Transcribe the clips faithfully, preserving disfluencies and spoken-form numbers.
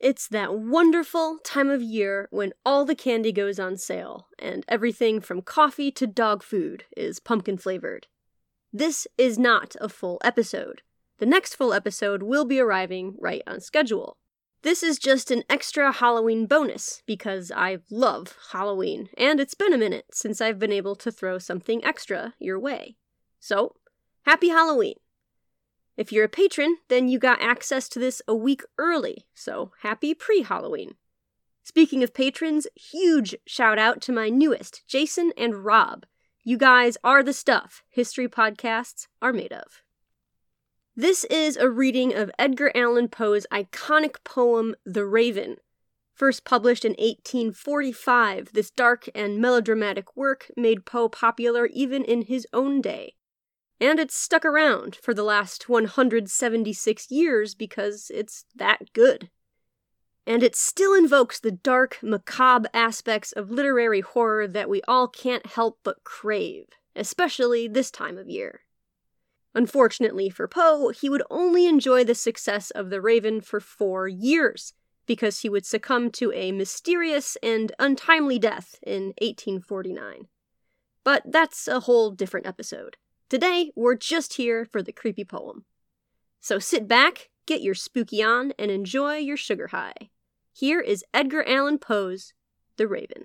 It's that wonderful time of year when all the candy goes on sale, and everything from coffee to dog food is pumpkin-flavored. This is not a full episode. The next full episode will be arriving right on schedule. This is just an extra Halloween bonus, because I love Halloween, and it's been a minute since I've been able to throw something extra your way. So, happy Halloween! If you're a patron, then you got access to this a week early, so happy pre-Halloween. Speaking of patrons, huge shout out to my newest, Jason and Rob. You guys are the stuff history podcasts are made of. This is a reading of Edgar Allan Poe's iconic poem, The Raven. First published in eighteen forty-five, this dark and melodramatic work made Poe popular even in his own day. And it's stuck around for the last one hundred seventy-six years because it's that good. And it still invokes the dark, macabre aspects of literary horror that we all can't help but crave, especially this time of year. Unfortunately for Poe, he would only enjoy the success of The Raven for four years, because he would succumb to a mysterious and untimely death in eighteen forty-nine. But that's a whole different episode. Today, we're just here for the creepy poem. So sit back, get your spooky on, and enjoy your sugar high. Here is Edgar Allan Poe's The Raven.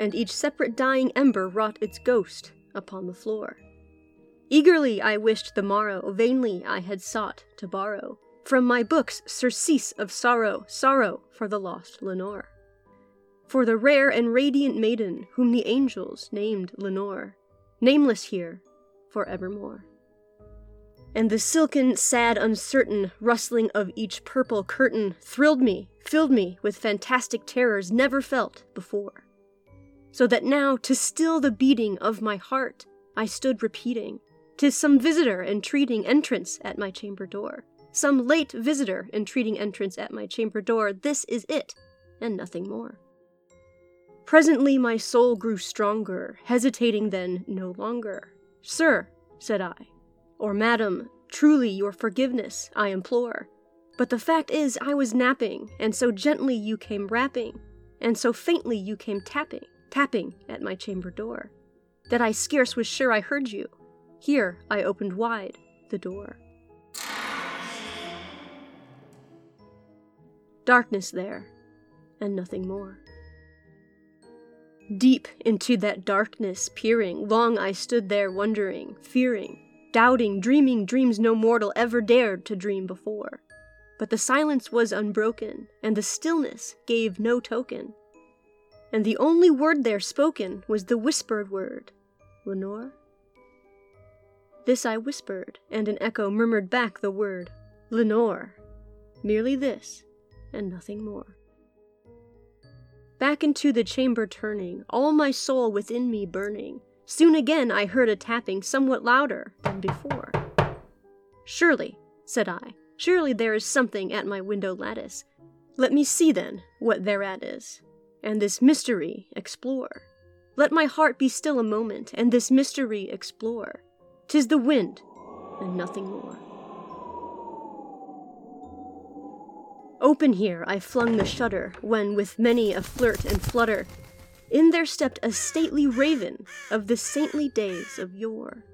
and each separate dying ember wrought its ghost upon the floor. Eagerly I wished the morrow, vainly I had sought to borrow from my books surcease of sorrow, sorrow for the lost Lenore, for the rare and radiant maiden whom the angels named Lenore, nameless here for evermore. And the silken, sad, uncertain rustling of each purple curtain thrilled me, filled me with fantastic terrors never felt before. So that now, to still the beating of my heart, I stood repeating, "'Tis some visitor entreating entrance at my chamber door. Some late visitor entreating entrance at my chamber door. This is it, and nothing more." Presently my soul grew stronger, hesitating then no longer. "Sir," said I, "or madam, truly your forgiveness I implore. But the fact is I was napping, and so gently you came rapping, and so faintly you came tapping, tapping at my chamber door, that I scarce was sure I heard you. Here I opened wide the door." Darkness there, and nothing more. Deep into that darkness peering, long I stood there wondering, fearing, doubting, dreaming dreams no mortal ever dared to dream before. But the silence was unbroken, and the stillness gave no token. And the only word there spoken was the whispered word, "Lenore?" This I whispered, and an echo murmured back the word, "Lenore." Merely this, and nothing more. Back into the chamber turning, all my soul within me burning, soon again I heard a tapping somewhat louder than before. "Surely," said I, "surely there is something at my window lattice. Let me see then what thereat is, and this mystery explore. Let my heart be still a moment, and this mystery explore. 'Tis the wind, and nothing more." Open here I flung the shutter, when, with many a flirt and flutter, in there stepped a stately raven of the saintly days of yore.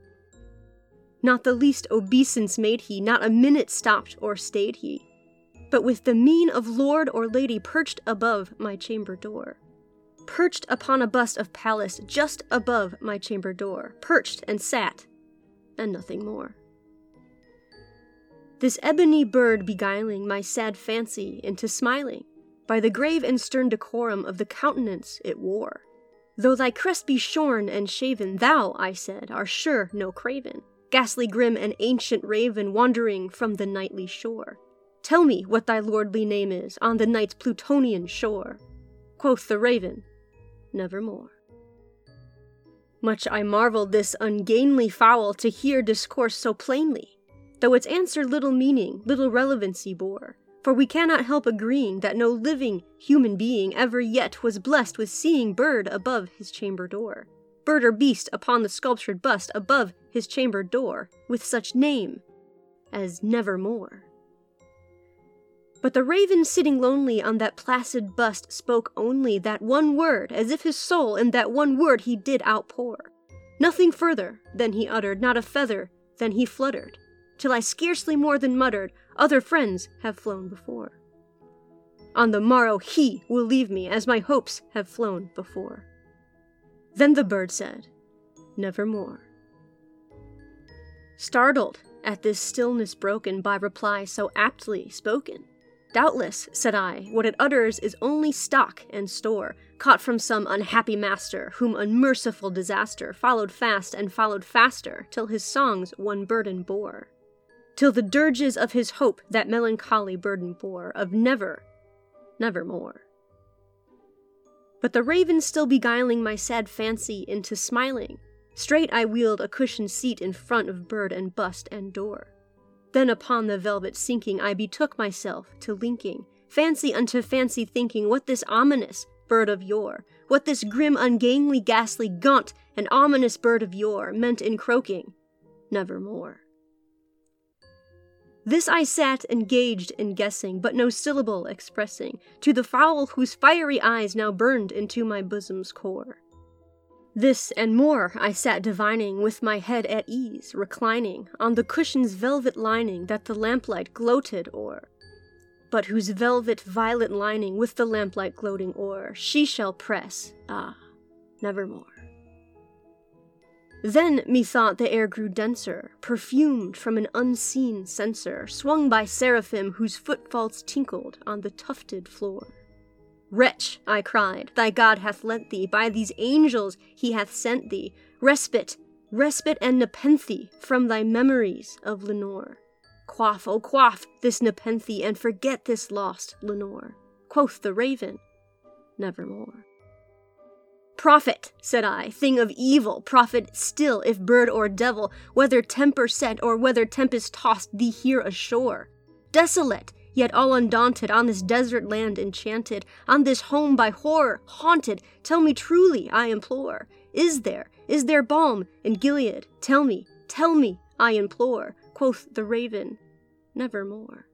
Not the least obeisance made he, not a minute stopped or stayed he, but with the mien of lord or lady perched above my chamber door, perched upon a bust of Pallas just above my chamber door, perched and sat, and nothing more. This ebony bird beguiling my sad fancy into smiling, by the grave and stern decorum of the countenance it wore. Though thy crest be shorn and shaven, thou, I said, are sure no craven, ghastly grim and ancient raven wandering from the nightly shore. Tell me what thy lordly name is on the night's Plutonian shore. Quoth the raven, Nevermore. Much I marveled this ungainly fowl to hear discourse so plainly, though its answer little meaning, little relevancy bore. For we cannot help agreeing that no living human being ever yet was blessed with seeing bird above his chamber door, bird or beast upon the sculptured bust above his chamber door, with such name as Nevermore. But the raven sitting lonely on that placid bust spoke only that one word, as if his soul in that one word he did outpour. Nothing further than he uttered, not a feather than he fluttered, till I scarcely more than muttered, other friends have flown before. On the morrow he will leave me, as my hopes have flown before. Then the bird said, Nevermore. Startled at this stillness broken by reply so aptly spoken, doubtless, said I, what it utters is only stock and store, caught from some unhappy master, whom unmerciful disaster followed fast and followed faster, till his songs one burden bore. Till the dirges of his hope that melancholy burden bore, of never, nevermore. But the raven still beguiling my sad fancy into smiling, straight I wheeled a cushioned seat in front of bird and bust and door. Then upon the velvet sinking I betook myself to linking, fancy unto fancy thinking what this ominous bird of yore, what this grim, ungainly, ghastly, gaunt, and ominous bird of yore meant in croaking, Nevermore. This I sat engaged in guessing, but no syllable expressing, to the fowl whose fiery eyes now burned into my bosom's core. This and more I sat divining, with my head at ease, reclining on the cushion's velvet lining that the lamplight gloated o'er, but whose velvet violet lining with the lamplight gloating o'er, she shall press, ah, nevermore. Then, methought, the air grew denser, perfumed from an unseen censer, swung by seraphim whose footfalls tinkled on the tufted floor. Wretch, I cried, thy God hath lent thee, by these angels he hath sent thee, respite, respite and nepenthe from thy memories of Lenore. Quaff, oh quaff, this nepenthe, and forget this lost Lenore. Quoth the raven, Nevermore. Prophet, said I, thing of evil, prophet still, if bird or devil, whether temper sent or whether tempest tossed thee here ashore. Desolate, yet all undaunted, on this desert land enchanted, on this home by horror haunted, tell me truly, I implore. Is there, is there balm in Gilead? Tell me, tell me, I implore. Quoth the raven, Nevermore.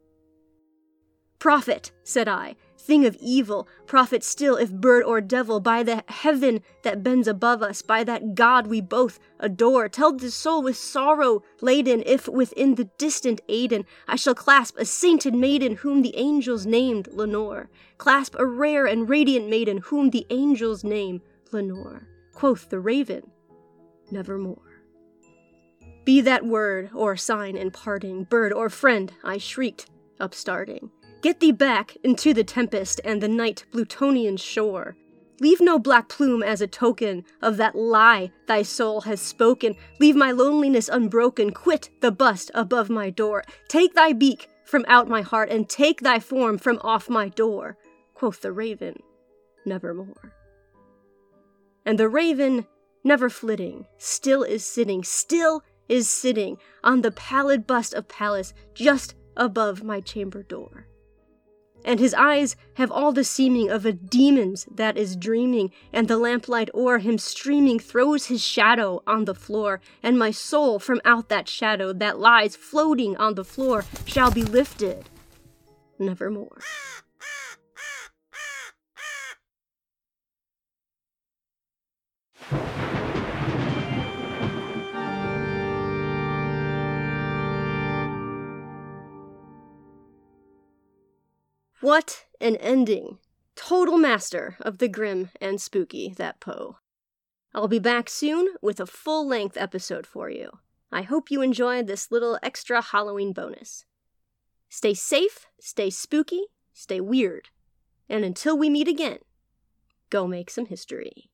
Prophet, said I, thing of evil, prophet still, if bird or devil, by the heaven that bends above us, by that God we both adore, tell this soul with sorrow laden, if within the distant Aden I shall clasp a sainted maiden whom the angels named Lenore, clasp a rare and radiant maiden whom the angels name Lenore. Quoth the raven, Nevermore. Be that word or sign in parting, bird or friend, I shrieked, upstarting. Get thee back into the tempest and the night Plutonian shore. Leave no black plume as a token of that lie thy soul has spoken. Leave my loneliness unbroken. Quit the bust above my door. Take thy beak from out my heart and take thy form from off my door. Quoth the raven, Nevermore. And the raven, never flitting, still is sitting, still is sitting on the pallid bust of Pallas just above my chamber door. And his eyes have all the seeming of a demon's that is dreaming, and the lamplight o'er him streaming throws his shadow on the floor, and my soul from out that shadow that lies floating on the floor shall be lifted, nevermore. What an ending. Total master of the grim and spooky, that Poe. I'll be back soon with a full-length episode for you. I hope you enjoyed this little extra Halloween bonus. Stay safe, stay spooky, stay weird. And until we meet again, go make some history.